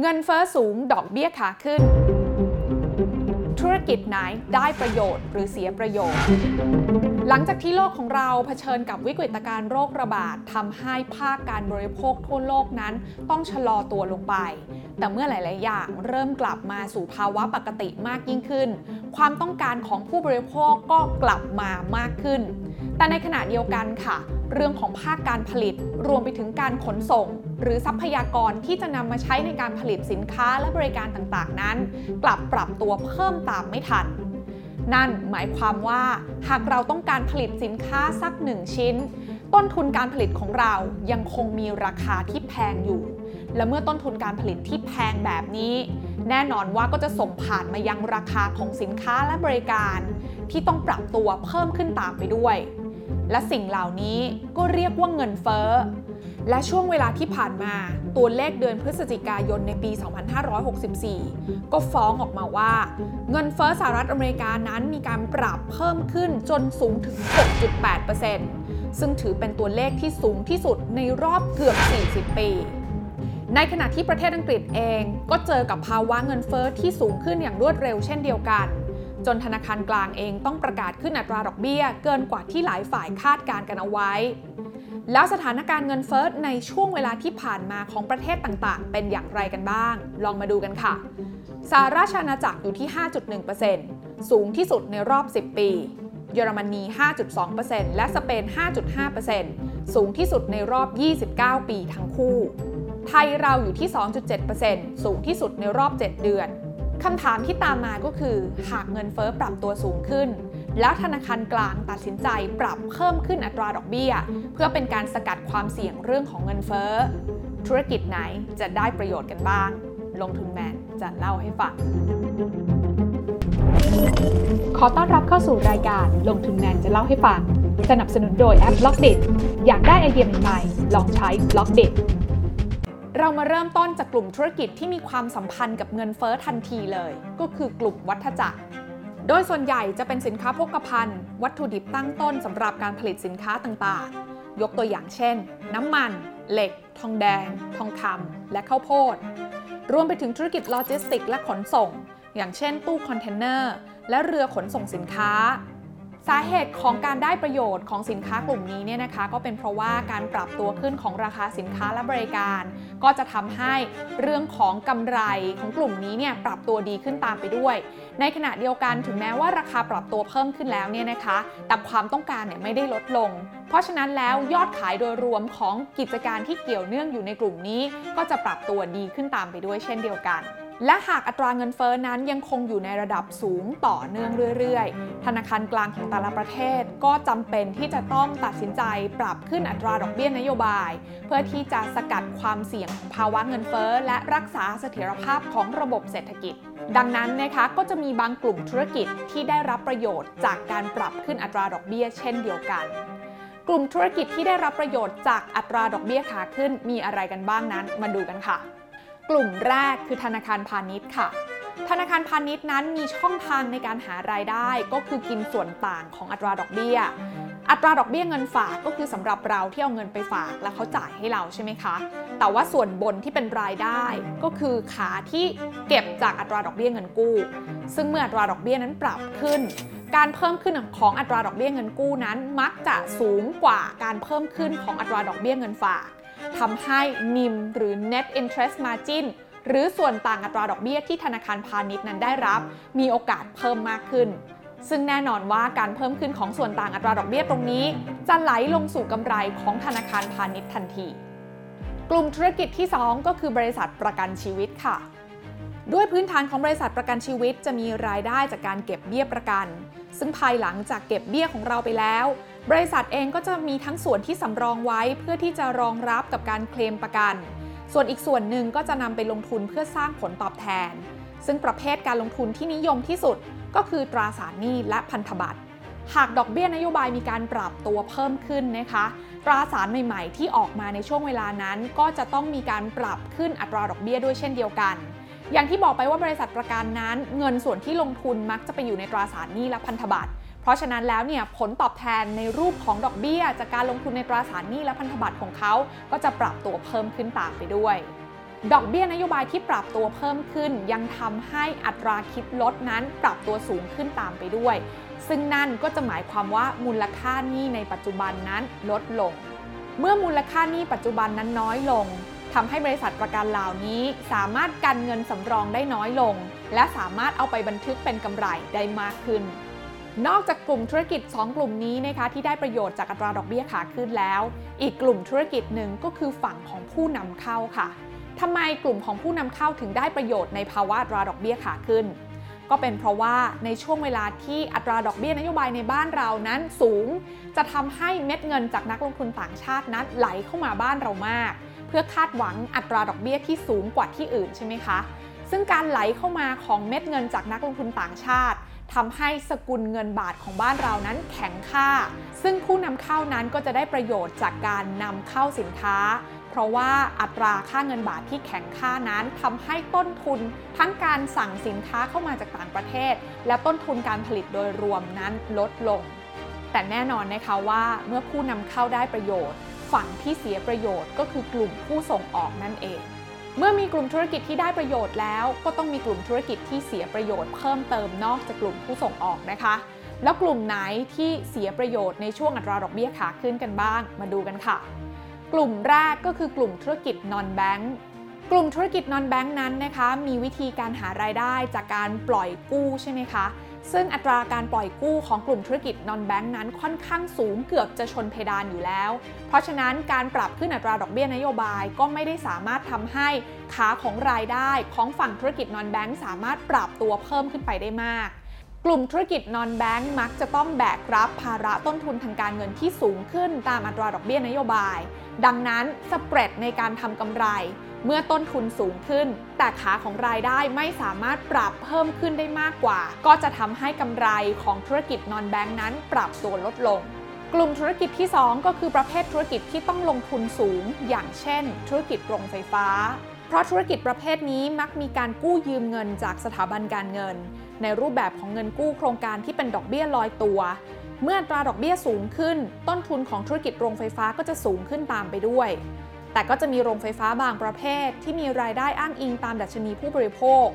เงินเฟ้อสูงดอกเบี้ยขาขึ้นธุรกิจไหนได้ประโยชน์หรือเสียประโยชน์หลังจากที่โลกของเราเผชิญกับวิกฤตการณ์โรคระบาดทำให้ภาคการบริโภคทั่วโลกนั้นต้องชะลอตัวลงไปแต่เมื่อหลายๆอย่างเริ่มกลับมาสู่ภาวะปกติมากยิ่งขึ้นความต้องการของผู้บริโภคก็กลับมามากขึ้นแต่ในขณะเดียวกันค่ะเรื่องของภาคการผลิตรวมไปถึงการขนส่งหรือทรัพยากรที่จะนำมาใช้ในการผลิตสินค้าและบริการต่างๆนั้นกลับปรับตัวเพิ่มตามไม่ทันนั่นหมายความว่าหากเราต้องการผลิตสินค้าสัก1ชิ้นต้นทุนการผลิตของเรายังคงมีราคาที่แพงอยู่และเมื่อต้นทุนการผลิตที่แพงแบบนี้แน่นอนว่าก็จะส่งผ่านมายังราคาของสินค้าและบริการที่ต้องปรับตัวเพิ่มขึ้นตามไปด้วยและสิ่งเหล่านี้ก็เรียกว่าเงินเฟ้อและช่วงเวลาที่ผ่านมาตัวเลขเดือนพฤศจิกายนในปี 2564 ก็ฟ้องออกมาว่าเงินเฟ้อสหรัฐอเมริกานั้นมีการปรับเพิ่มขึ้นจนสูงถึง 6.8% ซึ่งถือเป็นตัวเลขที่สูงที่สุดในรอบเกือบ40 ปีในขณะที่ประเทศอังกฤษเองก็เจอกับภาวะเงินเฟ้อที่สูงขึ้นอย่างรวดเร็วเช่นเดียวกันจนธนาคารกลางเองต้องประกาศขึ้นอัตราดอกเบี้ยเกินกว่าที่หลายฝ่ายคาดการณ์กันเอาไว้แล้วสถานการณ์เงินเฟ้อในช่วงเวลาที่ผ่านมาของประเทศต่างๆเป็นอย่างไรกันบ้างลองมาดูกันค่ะสหราชอาณาจักรอยู่ที่ 5.1% สูงที่สุดในรอบ10 ปีเยอรมนี 5.2% และสเปน 5.5% สูงที่สุดในรอบ29 ปีทั้งคู่ไทยเราอยู่ที่ 2.7% สูงที่สุดในรอบ7 เดือนคำถามที่ตามมาก็คือหากเงินเฟ้อปรับตัวสูงขึ้นแล้วธนาคารกลางตัดสินใจปรับเพิ่มขึ้นอัตราดอกเบี้ยเพื่อเป็นการสกัดความเสี่ยงเรื่องของเงินเฟ้อธุรกิจไหนจะได้ประโยชน์กันบ้างลงทุนแมนจะเล่าให้ฟังขอต้อนรับเข้าสู่รายการลงทุนแมนจะเล่าให้ฟังสนับสนุนโดยแอป Blockdit อยากได้ไอเดียใหม่ๆลองใช้ Blockditเรามาเริ่มต้นจากกลุ่มธุรกิจที่มีความสัมพันธ์กับเงินเฟ้อทันทีเลยก็คือกลุ่มวัฏจักรโดยส่วนใหญ่จะเป็นสินค้าโภคภัณฑ์วัตถุดิบตั้งต้นสำหรับการผลิตสินค้าต่างๆยกตัวอย่างเช่นน้ำมันเหล็กทองแดงทองคำและข้าวโพดรวมไปถึงธุรกิจโลจิสติกส์และขนส่งอย่างเช่นตู้คอนเทนเนอร์และเรือขนส่งสินค้าสาเหตุของการได้ประโยชน์ของสินค้ากลุ่มนี้เนี่ยนะคะก็เป็นเพราะว่าการปรับตัวขึ้นของราคาสินค้าและบริการก็จะทำให้เรื่องของกำไรของกลุ่มนี้เนี่ยปรับตัวดีขึ้นตามไปด้วยในขณะเดียวกันถึงแม้ว่าราคาปรับตัวเพิ่มขึ้นแล้วเนี่ยนะคะแต่ความต้องการเนี่ยไม่ได้ลดลงเพราะฉะนั้นแล้วยอดขายโดยรวมของกิจการที่เกี่ยวเนื่องอยู่ในกลุ่มนี้ก็จะปรับตัวดีขึ้นตามไปด้วยเช่นเดียวกันและหากอัตราเงินเฟ้อนั้นยังคงอยู่ในระดับสูงต่อเนื่องเรื่อยๆธนาคารกลางของแต่ละประเทศก็จำเป็นที่จะต้องตัดสินใจปรับขึ้นอัตราดอกเบี้ยนโยบายเพื่อที่จะสกัดความเสี่ยงของภาวะเงินเฟ้อและรักษาเสถียรภาพของระบบเศรษฐกิจดังนั้นนะคะก็จะมีบางกลุ่มธุรกิจที่ได้รับประโยชน์จากการปรับขึ้นอัตราดอกเบี้ยเช่นเดียวกันกลุ่มธุรกิจที่ได้รับประโยชน์จากอัตราดอกเบี้ยขาขึ้นมีอะไรกันบ้างนั้นมาดูกันค่ะกลุ่มแรกคือธนาคารพาณิชย์ค่ะธนาคารพาณิชย์นั้นมีช่องทางในการหารายได้ก็คือกินส่วนต่างของอัตราดอกเบี้ยเงินฝากก็คือสำหรับเราที่เอาเงินไปฝากแล้วเขาจ่ายให้เราใช่ไหมคะแต่ว่าส่วนบนที่เป็นรายได้ก็คือขาที่เก็บจากอัตราดอกเบี้ยเงินกู้ซึ่งเมื่ออัตราดอกเบี้ยนั้นปรับขึ้นการเพิ่มขึ้นของอัตราดอกเบี้ยเงินกู้นั้นมักจะสูงกว่าการเพิ่มขึ้นของอัตราดอกเบี้ยเงินฝากทำให้นิมหรือ net interest margin หรือส่วนต่างอัตราดอกเบี้ยที่ธนาคารพาณิชย์นั้นได้รับมีโอกาสเพิ่มมากขึ้นซึ่งแน่นอนว่าการเพิ่มขึ้นของส่วนต่างอัตราดอกเบี้ยตรงนี้จะไหลลงสู่กำไรของธนาคารพาณิชย์ทันทีกลุ่มธุรกิจที่2ก็คือบริษัทประกันชีวิตค่ะด้วยพื้นฐานของบริษัทประกันชีวิตจะมีรายได้จากการเก็บเบี้ยประกันซึ่งภายหลังจากเก็บเบี้ยของเราไปแล้วบริษัทเองก็จะมีทั้งส่วนที่สำรองไว้เพื่อที่จะรองรับกับการเคลมประกันส่วนอีกส่วนหนึ่งก็จะนำไปลงทุนเพื่อสร้างผลตอบแทนซึ่งประเภทการลงทุนที่นิยมที่สุดก็คือตราสารหนี้และพันธบัตรหากดอกเบี้ยนโยบายมีการปรับตัวเพิ่มขึ้นนะคะตราสารใหม่ๆที่ออกมาในช่วงเวลานั้นก็จะต้องมีการปรับขึ้นอัตราดอกเบี้ยด้วยเช่นเดียวกันอย่างที่บอกไปว่าบริษัทประกันนั้นเงินส่วนที่ลงทุนมักจะไปอยู่ในตราสารหนี้และพันธบัตรเพราะฉะนั้นแล้วเนี่ยผลตอบแทนในรูปของดอกเบี้ยจากการลงทุนในตราสารหนี้และพันธบัตรของเขาก็จะปรับตัวเพิ่มขึ้นตามไปด้วย ดอกเบี้ยนโยบายที่ปรับตัวเพิ่มขึ้นยังทำให้อัตราคิดลดนั้นปรับตัวสูงขึ้นตามไปด้วยซึ่งนั่นก็จะหมายความว่ามูลค่าหนี้ในปัจจุบันนั้นลดลงเมื่อมูลค่าหนี้ปัจจุบันนั้นน้อยลงทำให้บริษัทประกันเหล่านี้สามารถกันเงินสำรองได้น้อยลงและสามารถเอาไปบันทึกเป็นกำไรได้มากขึ้นนอกจากกลุ่มธุรกิจ2กลุ่มนี้นะคะที่ได้ประโยชน์จากอัตราดอกเบี้ยขาขึ้นแล้วอีกกลุ่มธุรกิจหนึ่งก็คือฝั่งของผู้นำเข้าค่ะทำไมกลุ่มของผู้นำเข้าถึงได้ประโยชน์ในภาวะอัตราดอกเบี้ยขาขึ้นก็เป็นเพราะว่าในช่วงเวลาที่อัตราดอกเบี้ยนโยบายในบ้านเรานั้นสูงจะทำให้เม็ดเงินจากนักลงทุนต่างชาตินั้นไหลเข้ามาบ้านเรามากเพื่อคาดหวังอัตราดอกเบี้ยที่สูงกว่าที่อื่นใช่ไหมคะซึ่งการไหลเข้ามาของเม็ดเงินจากนักลงทุนต่างชาติทำให้สกุลเงินบาทของบ้านเรานั้นแข็งค่าซึ่งผู้นำเข้านั้นก็จะได้ประโยชน์จากการนำเข้าสินค้าเพราะว่าอัตราค่าเงินบาทที่แข็งค่านั้นทำให้ต้นทุนทั้งการสั่งสินค้าเข้ามาจากต่างประเทศและต้นทุนการผลิตโดยรวมนั้นลดลงแต่แน่นอนนะคะว่าเมื่อผู้นำเข้าได้ประโยชน์ฝั่งที่เสียประโยชน์ก็คือกลุ่มผู้ส่งออกนั่นเองเมื่อมีกลุ่มธุรกิจที่ได้ประโยชน์แล้วก็ต้องมีกลุ่มธุรกิจที่เสียประโยชน์เพิ่มเติมนอกจากกลุ่มผู้ส่งออกนะคะแล้วกลุ่มไหนที่เสียประโยชน์ในช่วงอัตราดอกเบี้ยขาขึ้นกันบ้างมาดูกันค่ะกลุ่มแรกก็คือกลุ่มธุรกิจ Non-Bank กลุ่มธุรกิจ Non-Bank นั้นนะคะมีวิธีการหารายได้จากการปล่อยกู้ใช่ไหมคะซึ่งอัตราการปล่อยกู้ของกลุ่มธุรกิจ Non-Bank นั้นค่อนข้างสูงเกือบจะชนเพดานอยู่แล้วเพราะฉะนั้นการปรับขึ้นอัตราดอกเบี้ยนโยบายก็ไม่ได้สามารถทำให้ขาของรายได้ของฝั่งธุรกิจ Non-Bank สามารถปรับตัวเพิ่มขึ้นไปได้มากกลุ่มธุรกิจ Non-Bank มักจะต้องแบกรับภาระต้นทุนทางการเงินที่สูงขึ้นตามอัตราดอกเบี้ยนโยบายดังนั้นสเปรดในการทำกำไรเมื่อต้นทุนสูงขึ้นแต่ขาของรายได้ไม่สามารถปรับเพิ่มขึ้นได้มากกว่าก็จะทำให้กำไรของธุรกิจ Non-Bank นั้นปรับตัวลดลงกลุ่มธุรกิจที่2ก็คือประเภทธุรกิจที่ต้องลงทุนสูงอย่างเช่นธุรกิจโรงไฟฟ้าเพราะธุรกิจประเภทนี้มักมีการกู้ยืมเงินจากสถาบันการเงินในรูปแบบของเงินกู้โครงการที่เป็นดอกเบี้ยลอยตัวเมื่ออัตราดอกเบี้ยสูงขึ้นต้นทุนของธุรกิจโรงไฟฟ้าก็จะสูงขึ้นตามไปด้วยแต่ก็จะมีโรงไฟฟ้าบางประเภทที่มีรายได้อ้างอิงตามดัชนีผู้บริโภค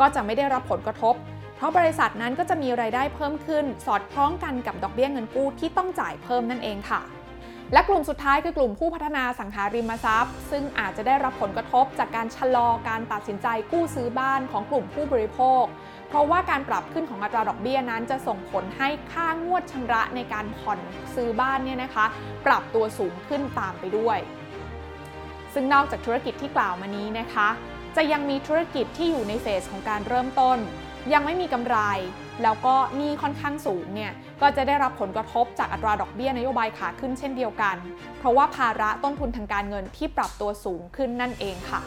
ก็จะไม่ได้รับผลกระทบเพราะบริษัทนั้นก็จะมีรายได้เพิ่มขึ้นสอดคล้องกันกับดอกเบี้ยเงินกู้ที่ต้องจ่ายเพิ่มนั่นเองค่ะและกลุ่มสุดท้ายคือกลุ่มผู้พัฒนาสังหาริมทรัพย์ซึ่งอาจจะได้รับผลกระทบจากการชะลอการตัดสินใจกู้ซื้อบ้านของกลุ่มผู้บริโภคเพราะว่าการปรับขึ้นของอัตราดอกเบี้ยนั้นจะส่งผลให้ค่างวดชำระในการผ่อนซื้อบ้านเนี่ยนะคะปรับตัวสูงขึ้นตามไปด้วยซึ่งนอกจากธุรกิจที่กล่าวมานี้นะคะจะยังมีธุรกิจที่อยู่ในเฟสของการเริ่มต้นยังไม่มีกำไรแล้วก็หนี้ค่อนข้างสูงเนี่ยก็จะได้รับผลกระทบจากอัตราดอกเบี้ยนโยบายขาขึ้นเช่นเดียวกันเพราะว่าภาระต้นทุนทางการเงินที่ปรับตัวสูงขึ้นนั่นเองค่ะ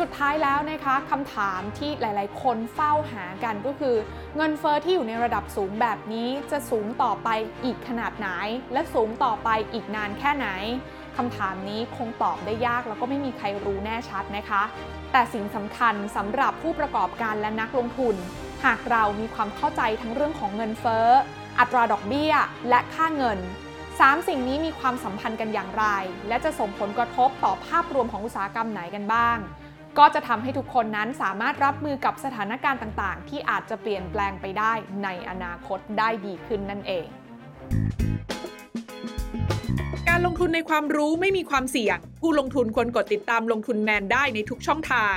สุดท้ายแล้วนะคะคำถามที่หลายๆคนเฝ้าหากันก็คือเงินเฟ้อที่อยู่ในระดับสูงแบบนี้จะสูงต่อไปอีกขนาดไหนและสูงต่อไปอีกนานแค่ไหนคำถามนี้คงตอบได้ยากแล้วก็ไม่มีใครรู้แน่ชัดนะคะแต่สิ่งสำคัญสำหรับผู้ประกอบการและนักลงทุนหากเรามีความเข้าใจทั้งเรื่องของเงินเฟ้ออัตราดอกเบี้ยและค่าเงิน3สิ่งนี้มีความสัมพันธ์กันอย่างไรและจะส่งผลกระทบต่อภาพรวมของอุตสาหกรรมไหนกันบ้างก็จะทำให้ทุกคนนั้นสามารถรับมือกับสถานการณ์ต่างๆที่อาจจะเปลี่ยนแปลงไปได้ในอนาคตได้ดีขึ้นนั่นเองการลงทุนในความรู้ไม่มีความเสี่ยงผู้ลงทุนควรกดติดตามลงทุนแมนได้ในทุกช่องทาง